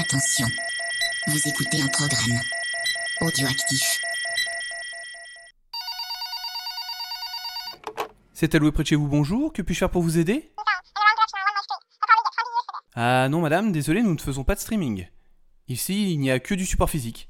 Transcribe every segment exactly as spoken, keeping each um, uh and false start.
Attention, vous écoutez un programme audioactif. C'est alloué près de chez vous, bonjour, que puis-je faire pour vous aider ? Ah non madame, désolé, nous ne faisons pas de streaming. Ici, il n'y a que du support physique.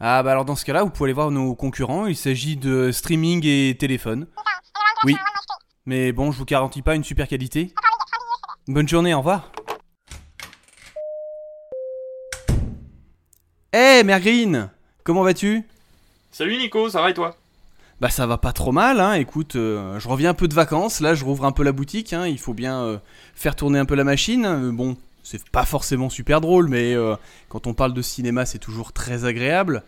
Ah bah alors dans ce cas-là, vous pouvez aller voir nos concurrents, il s'agit de streaming et téléphone. Oui, mais bon, je vous garantis pas une super qualité. Bonne journée, au revoir. Eh hey, Mergreen, comment vas-tu ? Salut Nico, ça va et toi ? Bah ça va pas trop mal, hein. Écoute, euh, je reviens un peu de vacances, là je rouvre un peu la boutique, hein. Il faut bien euh, faire tourner un peu la machine, euh, bon... C'est pas forcément super drôle, mais euh, quand on parle de cinéma, c'est toujours très agréable.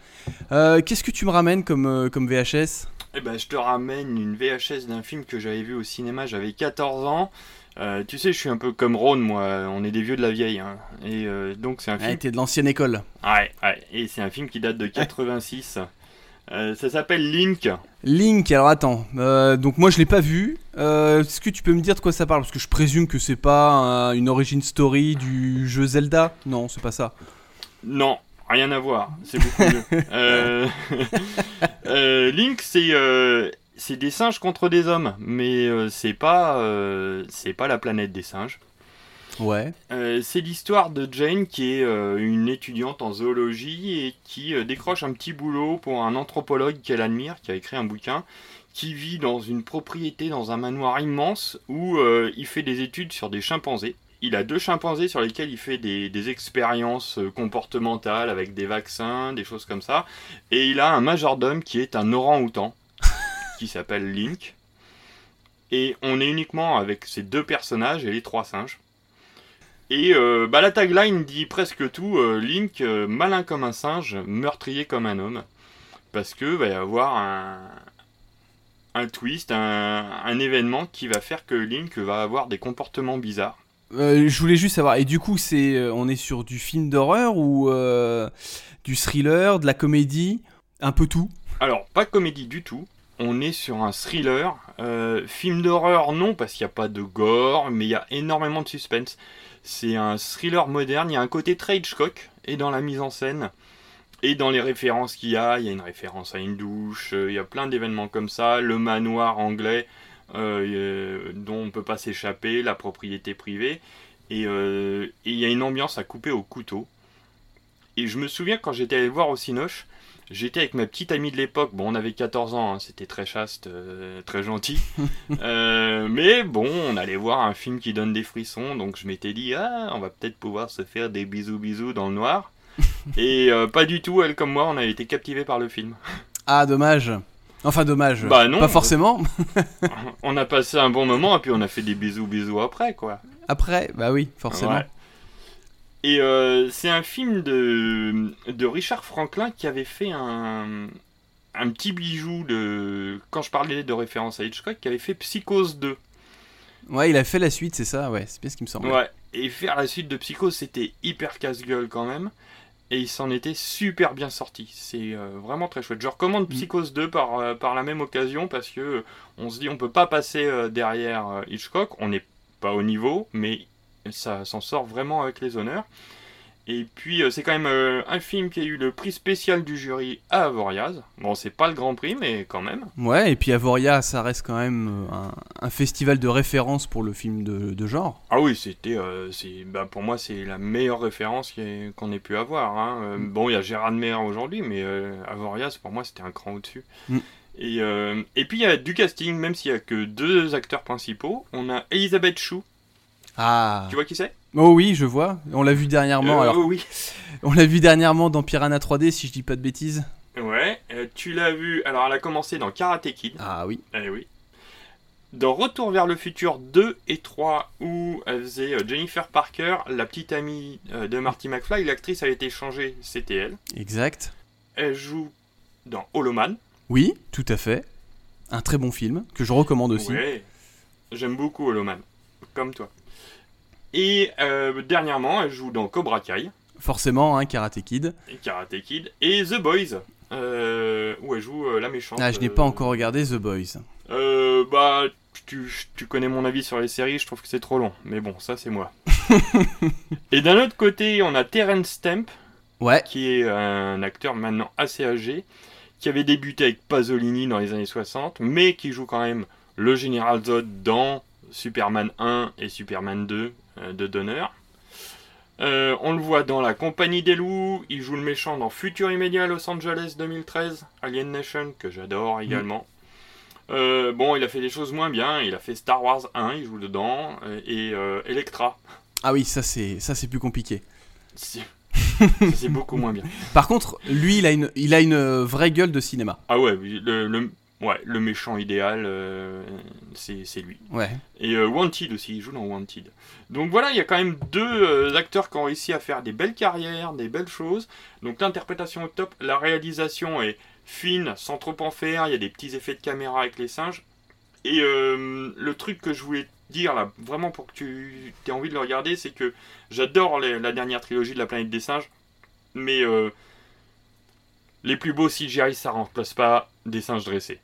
Euh, qu'est-ce que tu me ramènes comme, euh, comme V H S ? Eh ben, je te ramène une V H S d'un film que j'avais vu au cinéma, j'avais quatorze ans. Euh, tu sais, je suis un peu comme Ron, moi, on est des vieux de la vieille. Hein. Et euh, donc, c'est un film... Ouais, t'es de l'ancienne école. Ouais, ouais, et c'est un film qui date de quatre-vingt-six. Euh, ça s'appelle Link. Link, alors attends, euh, donc moi je l'ai pas vu, euh, est-ce que tu peux me dire de quoi ça parle ? Parce que je présume que c'est pas euh, une origin story du jeu Zelda ? Non, c'est pas ça. Non, rien à voir, c'est beaucoup mieux. euh, euh, Link, c'est, euh, c'est des singes contre des hommes, mais euh, c'est, pas, euh, c'est pas la planète des singes. Ouais. Euh, c'est l'histoire de Jane qui est euh, une étudiante en zoologie et qui euh, décroche un petit boulot pour un anthropologue qu'elle admire, qui a écrit un bouquin, qui vit dans une propriété, dans un manoir immense où euh, il fait des études sur des chimpanzés. Il a deux chimpanzés sur lesquels il fait des, des expériences comportementales avec des vaccins, des choses comme ça. Et il a un majordome qui est un orang-outan qui s'appelle Link. Et on est uniquement avec ces deux personnages et les trois singes. Et euh, bah, la tagline dit presque tout, euh, Link, euh, malin comme un singe, meurtrier comme un homme. Parce que va y avoir un, un twist, un, un événement qui va faire que Link va avoir des comportements bizarres. Euh, je voulais juste savoir, et du coup, c'est, euh, on est sur du film d'horreur ou euh, du thriller, de la comédie, un peu tout ? Alors, pas de comédie du tout. On est sur un thriller, euh, film d'horreur non parce qu'il n'y a pas de gore, mais il y a énormément de suspense. C'est un thriller moderne, il y a un côté très Hitchcock, et dans la mise en scène, et dans les références qu'il y a, il y a une référence à une douche, euh, il y a plein d'événements comme ça, le manoir anglais euh, euh, dont on ne peut pas s'échapper, la propriété privée, et, euh, et il y a une ambiance à couper au couteau. Et je me souviens quand j'étais allé voir au Cinoche, j'étais avec ma petite amie de l'époque, bon on avait quatorze ans, hein, c'était très chaste, euh, très gentil, euh, mais bon on allait voir un film qui donne des frissons, donc je m'étais dit ah on va peut-être pouvoir se faire des bisous bisous dans le noir, et euh, pas du tout, elle comme moi on a été captivés par le film. Ah dommage, enfin dommage, bah, non, pas forcément. On a passé un bon moment et puis on a fait des bisous bisous après quoi. Après, bah oui forcément. Ouais. Et euh, c'est un film de, de Richard Franklin qui avait fait un, un petit bijou, de quand je parlais de référence à Hitchcock, qui avait fait Psychose deux. Ouais, il a fait la suite, c'est ça, ouais, c'est bien ce qui me semble. Ouais, et faire la suite de Psychose, c'était hyper casse-gueule quand même, et il s'en était super bien sorti. C'est euh, vraiment très chouette. Je recommande Psychose deux par, euh, par la même occasion, parce que euh, on se dit on peut pas passer euh, derrière euh, Hitchcock, on n'est pas au niveau, mais... ça s'en sort vraiment avec les honneurs. Et puis, c'est quand même un film qui a eu le prix spécial du jury à Avoriaz. Bon, c'est pas le grand prix, mais quand même. Ouais, et puis Avoria, ça reste quand même un, un festival de référence pour le film de, de genre. Ah oui, c'était, euh, c'est, bah, pour moi, c'est la meilleure référence qu'on ait pu avoir. Hein. Mm. Bon, il y a Gérard Meyer aujourd'hui, mais euh, Avoriaz, pour moi, c'était un cran au-dessus. Mm. Et, euh, et puis, il y a du casting, même s'il n'y a que deux acteurs principaux. On a Elisabeth Chou. Ah. Tu vois qui c'est ? Oh oui, je vois. On l'a vu dernièrement. Euh, alors. Oh oui. On l'a vu dernièrement dans Piranha trois D, si je dis pas de bêtises. Ouais. Euh, tu l'as vu. Alors, elle a commencé dans Karate Kid. Ah oui. Eh oui. Dans Retour vers le futur deux et trois, où elle faisait Jennifer Parker, la petite amie de Marty McFly. L'actrice avait été changée, c'était elle. Exact. Elle joue dans Hollow Man. Oui, tout à fait. Un très bon film que je recommande aussi. Ouais. J'aime beaucoup Hollow Man, comme toi. Et euh, dernièrement, elle joue dans Cobra Kai. Forcément, hein, Karate Kid. Et Karate Kid. Et The Boys, euh, où elle joue euh, la méchante. Ah, je n'ai pas euh... encore regardé The Boys. Euh, bah, tu, tu connais mon avis sur les séries, je trouve que c'est trop long. Mais bon, ça, c'est moi. Et d'un autre côté, on a Terrence Stamp, ouais. qui est un acteur maintenant assez âgé, qui avait débuté avec Pasolini dans les années soixante, mais qui joue quand même le général Zod dans Superman un et Superman deux euh, de Donner. Euh, on le voit dans La Compagnie des Loups, il joue le méchant dans Futur immédiat à Los Angeles deux mille treize, Alien Nation, que j'adore également. Mmh. Euh, bon, il a fait des choses moins bien, il a fait Star Wars un, il joue dedans, et euh, Electra. Ah oui, ça c'est, ça c'est plus compliqué. Si. Ça, c'est beaucoup moins bien. Par contre, lui, il a une, il a une vraie gueule de cinéma. Ah ouais, le, le, ouais, le méchant idéal, euh, c'est, c'est lui. Ouais. Et euh, Wanted aussi, il joue dans Wanted. Donc voilà, il y a quand même deux euh, acteurs qui ont réussi à faire des belles carrières, des belles choses. Donc l'interprétation au top, la réalisation est fine, sans trop en faire. Il y a des petits effets de caméra avec les singes. Et euh, le truc que je voulais dire là, vraiment pour que tu aies envie de le regarder, c'est que j'adore les, la dernière trilogie de La Planète des Singes, mais euh, les plus beaux C G I, ça remplace pas des singes dressés.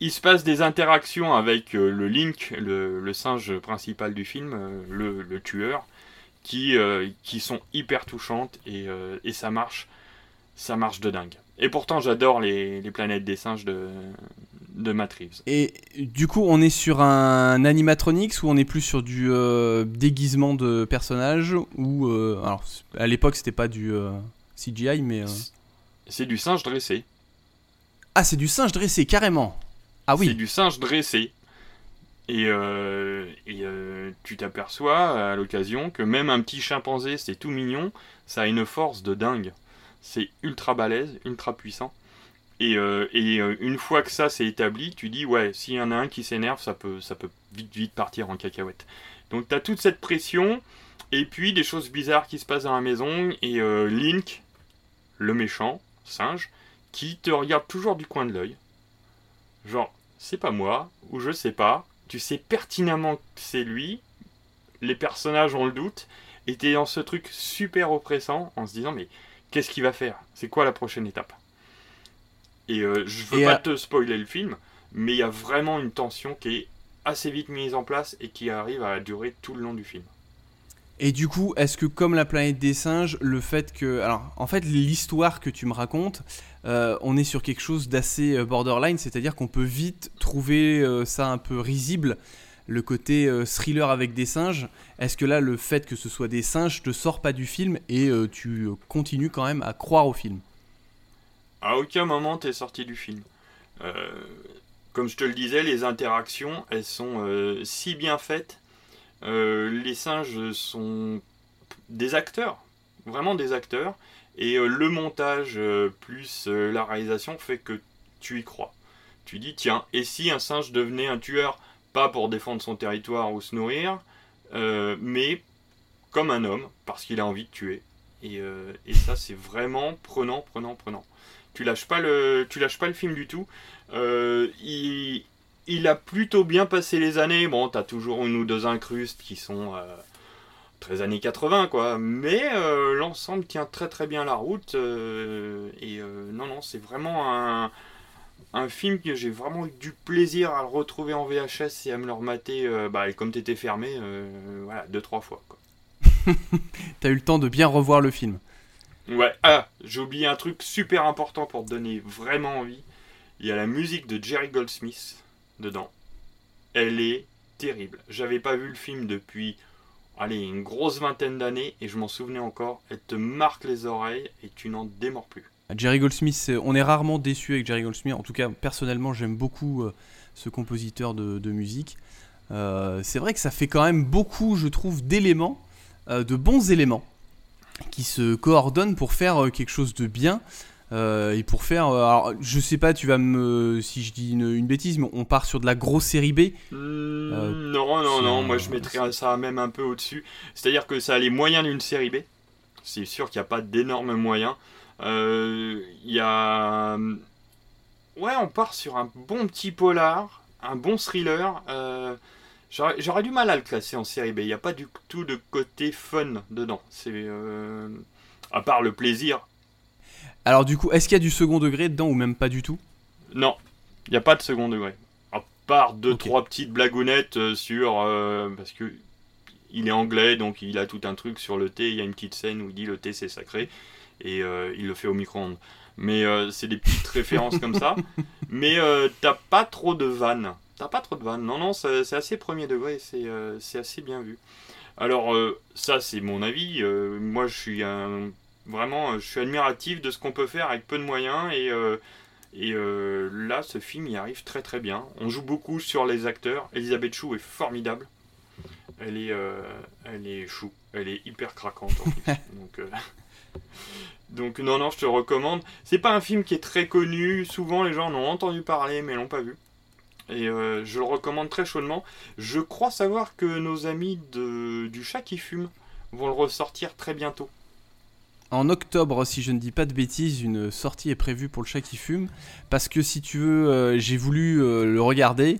Il se passe des interactions avec euh, le Link, le, le singe principal du film, euh, le, le tueur, qui, euh, qui sont hyper touchantes et, euh, et ça marche, ça marche de dingue. Et pourtant, j'adore les, les Planètes des Singes de, de Matt Reeves. Et du coup, on est sur un animatronics ou on est plus sur du euh, déguisement de personnages ou euh, alors à l'époque, c'était pas du euh, C G I, mais euh... c'est du singe dressé. Ah, c'est du singe dressé carrément. Ah oui. C'est du singe dressé. Et, euh, et euh, tu t'aperçois à l'occasion que même un petit chimpanzé, c'est tout mignon, ça a une force de dingue. C'est ultra balèze, ultra puissant. Et, euh, et euh, une fois que ça c'est établi, tu dis, ouais, s'il y en a un qui s'énerve, ça peut, ça peut vite, vite partir en cacahuète. Donc t'as toute cette pression, et puis des choses bizarres qui se passent dans la maison, et euh, Link, le méchant, singe, qui te regarde toujours du coin de l'œil. Genre, c'est pas moi, ou je sais pas, tu sais pertinemment que c'est lui, les personnages ont le doute, et t'es dans ce truc super oppressant, en se disant, mais... qu'est-ce qu'il va faire ? C'est quoi la prochaine étape ? Et euh, je veux et pas euh... te spoiler le film, mais il y a vraiment une tension qui est assez vite mise en place et qui arrive à durer tout le long du film. Et du coup, est-ce que comme La Planète des Singes, le fait que... alors, en fait, l'histoire que tu me racontes, euh, on est sur quelque chose d'assez borderline, c'est-à-dire qu'on peut vite trouver euh, ça un peu risible, le côté euh, thriller avec des singes. Est-ce que là, le fait que ce soit des singes te sort pas du film et euh, tu continues quand même à croire au film ? À aucun moment t'es sorti du film. Euh, comme je te le disais, les interactions, elles sont euh, si bien faites. Euh, les singes sont des acteurs, vraiment des acteurs. Et euh, le montage euh, plus euh, la réalisation fait que tu y crois. Tu dis, tiens, et si un singe devenait un tueur ? Pas pour défendre son territoire ou se nourrir, euh, mais comme un homme, parce qu'il a envie de tuer. Et, euh, et ça, c'est vraiment prenant, prenant, prenant. Tu lâches pas le, tu lâches pas le film du tout. Euh, il, il a plutôt bien passé les années. Bon, t'as toujours une ou deux incrustes qui sont euh, très années quatre-vingts, quoi. Mais euh, l'ensemble tient très, très bien la route. Euh, et euh, non, non, c'est vraiment un... un film que j'ai vraiment eu du plaisir à le retrouver en V H S et à me le remater, euh, bah, comme t'étais fermé, euh, voilà, deux, trois fois. Quoi. T'as eu le temps de bien revoir le film. Ouais, ah, j'ai oublié un truc super important pour te donner vraiment envie. Il y a la musique de Jerry Goldsmith dedans. Elle est terrible. J'avais pas vu le film depuis, allez, une grosse vingtaine d'années et je m'en souvenais encore. Elle te marque les oreilles et tu n'en démords plus. Jerry Goldsmith, on est rarement déçu avec Jerry Goldsmith. En tout cas, personnellement, j'aime beaucoup ce compositeur de, de musique. Euh, c'est vrai que ça fait quand même beaucoup, je trouve, d'éléments, euh, de bons éléments, qui se coordonnent pour faire quelque chose de bien. Euh, et pour faire, alors, je sais pas, tu vas me, si je dis une, une bêtise, mais on part sur de la grosse série B. Mmh, euh, non, non, non. Moi, je mettrais ça même un peu au-dessus. C'est-à-dire que ça a les moyens d'une série B. C'est sûr qu'il n'y a pas d'énormes moyens. Il euh, y a... ouais, on part sur un bon petit polar, un bon thriller. Euh, j'aurais, j'aurais du mal à le classer en série B. Il n'y a pas du tout de côté fun dedans. C'est euh, à part le plaisir. Alors du coup, est-ce qu'il y a du second degré dedans ou même pas du tout ? Non, il n'y a pas de second degré. À part deux, okay. trois petites blagounettes sur... Euh, parce que il est anglais, donc il a tout un truc sur le thé, il y a une petite scène où il dit le thé c'est sacré, et euh, il le fait au micro-ondes. Mais euh, c'est des petites références comme ça, mais euh, t'as pas trop de vannes, t'as pas trop de vannes, non non, c'est, c'est assez premier degré, c'est, euh, c'est assez bien vu. Alors euh, ça c'est mon avis, euh, moi je suis un, vraiment je suis admiratif de ce qu'on peut faire avec peu de moyens, et, euh, et euh, là ce film y arrive très très bien, on joue beaucoup sur les acteurs, Elisabeth Chou est formidable. Elle est, euh, elle est chou, elle est hyper craquante en plus. donc, euh, donc non, non, je te recommande. C'est pas un film qui est très connu, souvent les gens en ont entendu parler mais l'ont pas vu. Et euh, je le recommande très chaudement. Je crois savoir que nos amis de, du Chat qui fume vont le ressortir très bientôt. En octobre, si je ne dis pas de bêtises, une sortie est prévue pour le Chat qui fume. Parce que si tu veux, euh, j'ai voulu euh, le regarder.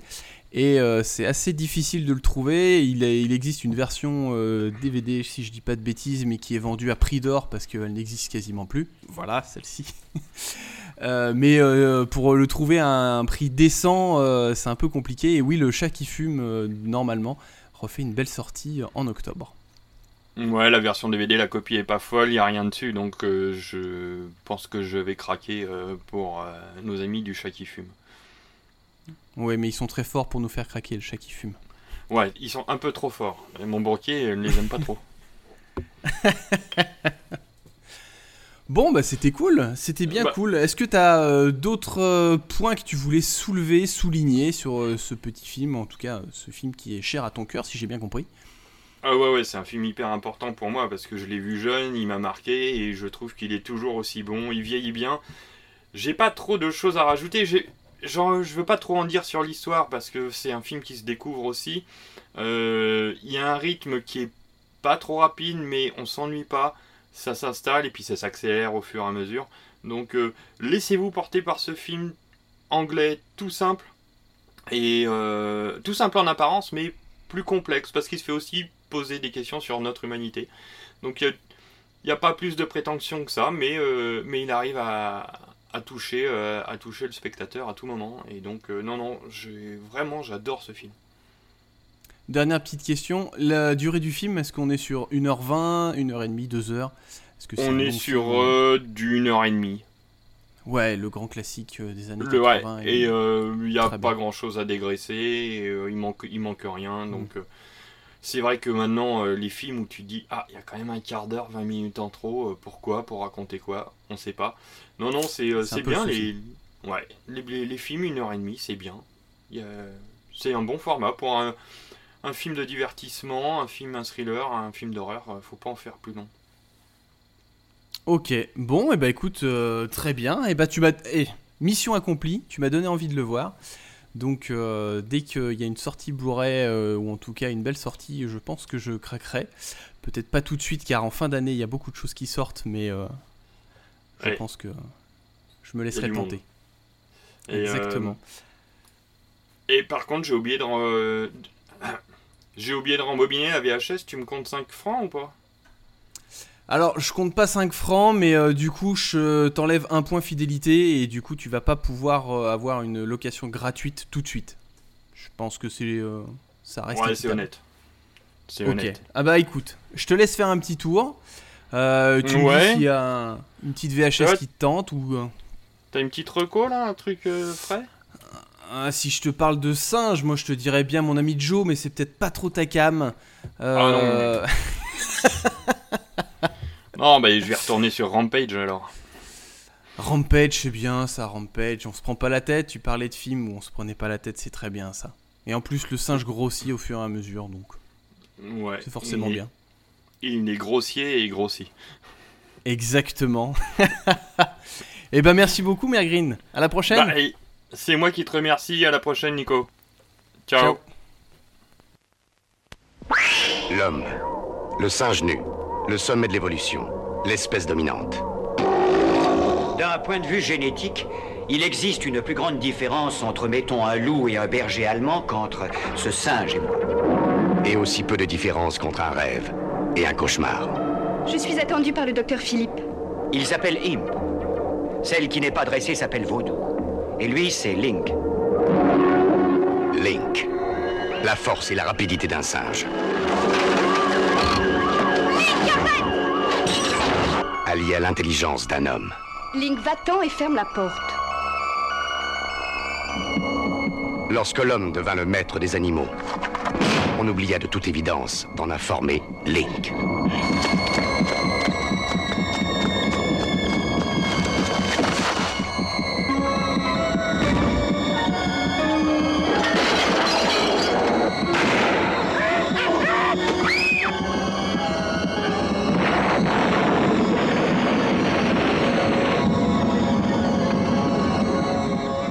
Et euh, c'est assez difficile de le trouver. Il, est, il existe une version euh, D V D, si je dis pas de bêtises, mais qui est vendue à prix d'or parce qu'elle n'existe quasiment plus. Voilà, celle-ci. euh, mais euh, pour le trouver à un prix décent, euh, c'est un peu compliqué. Et oui, le Chat qui fume, euh, normalement, refait une belle sortie en octobre. Ouais, la version D V D, la copie est pas folle, il y a rien dessus. Donc euh, je pense que je vais craquer euh, pour euh, nos amis du Chat qui fume. Ouais, mais ils sont très forts pour nous faire craquer, le Chat qui fume. Ouais, ils sont un peu trop forts. Et mon banquier ne les aime pas trop. Bon, bah c'était cool, c'était bien bah. cool. Est-ce que tu as euh, d'autres euh, points que tu voulais soulever, souligner sur euh, ce petit film, en tout cas euh, ce film qui est cher à ton cœur, si j'ai bien compris? Ah ouais, ouais, c'est un film hyper important pour moi parce que je l'ai vu jeune, il m'a marqué et je trouve qu'il est toujours aussi bon, il vieillit bien. J'ai pas trop de choses à rajouter, j'ai... Genre, je veux pas trop en dire sur l'histoire parce que c'est un film qui se découvre aussi. Il euh, y a un rythme qui est pas trop rapide, mais on s'ennuie pas. Ça s'installe et puis ça s'accélère au fur et à mesure. Donc, euh, laissez-vous porter par ce film anglais tout simple et euh, tout simple en apparence, mais plus complexe parce qu'il se fait aussi poser des questions sur notre humanité. Donc, il n'y a, a pas plus de prétention que ça, mais, euh, mais il arrive à. À toucher, euh, à toucher le spectateur à tout moment. Et donc, euh, non, non, j'ai... vraiment, j'adore ce film. Dernière petite question. La durée du film, est-ce qu'on est sur une heure vingt, une heure trente, deux heures? Est-ce que c'est On est sur euh, du une heure trente. Ouais, le grand classique euh, des années le, quatre-vingts. Ouais. Et il euh, n'y a pas grand-chose à dégraisser. Et, euh, il manque, il manque rien. Mmh. Donc, euh, c'est vrai que maintenant, euh, les films où tu te dis « Ah, il y a quand même un quart d'heure, vingt minutes en trop. Euh, pourquoi? Pour raconter quoi? On ne sait pas. » Non, non, c'est, euh, c'est, c'est bien, les, ouais, les, les, les films, une heure et demie, c'est bien. Il y a, c'est un bon format pour un, un film de divertissement, un film, un thriller, un film d'horreur, il ne faut pas en faire plus long. Ok, bon, et bah, écoute, euh, très bien, et bah, tu m'as, eh, mission accomplie, tu m'as donné envie de le voir. Donc, euh, dès qu'il y a une sortie Blu-ray, euh, ou en tout cas une belle sortie, je pense que je craquerai. Peut-être pas tout de suite, car en fin d'année, il y a beaucoup de choses qui sortent, mais... Euh... Je ouais. pense que je me laisserai tenter. Et Exactement. Euh... Et par contre, j'ai oublié de re... j'ai oublié de rembobiner la V H S. Tu me comptes cinq francs ou pas? Alors, je compte pas cinq francs, mais euh, du coup, je t'enlève un point fidélité et du coup, tu vas pas pouvoir euh, avoir une location gratuite tout de suite. Je pense que c'est euh, ça reste. Ouais, c'est honnête. C'est honnête. Ok. Ah bah écoute, je te laisse faire un petit tour. Euh, tu ouais. me dis s'il y a un, une petite V H S ouais. qui te tente ou... T'as une petite reco là, un truc euh, frais ah, si je te parle de singe, moi je te dirais bien mon ami Joe, mais c'est peut-être pas trop ta cam. Euh... Ah non. Non, bah je vais retourner sur Rampage alors. Rampage, c'est bien ça, Rampage. On se prend pas la tête, tu parlais de films où on se prenait pas la tête, c'est très bien ça. Et en plus, le singe grossit au fur et à mesure, donc ouais. c'est forcément oui. bien. Il est grossier et grossi. Exactement. Eh ben merci beaucoup Mergreen. À la prochaine. Bah, c'est moi qui te remercie. À la prochaine Nico. Ciao. Ciao. L'homme, le singe nu, le sommet de l'évolution, l'espèce dominante. D'un point de vue génétique, il existe une plus grande différence entre mettons un loup et un berger allemand qu'entre ce singe et moi. Et aussi peu de différence contre un rêve. Et un cauchemar. Je suis attendue par le docteur Philippe. Il s'appelle Imp. Celle qui n'est pas dressée s'appelle Vaudou. Et lui, c'est Link. Link. La force et la rapidité d'un singe. et à l'intelligence d'un homme. Link, va-t'en et ferme la porte. Lorsque l'homme devint le maître des animaux, on oublia de toute évidence d'en informer Link.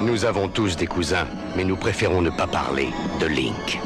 Nous avons tous des cousins, mais nous préférons ne pas parler de Link.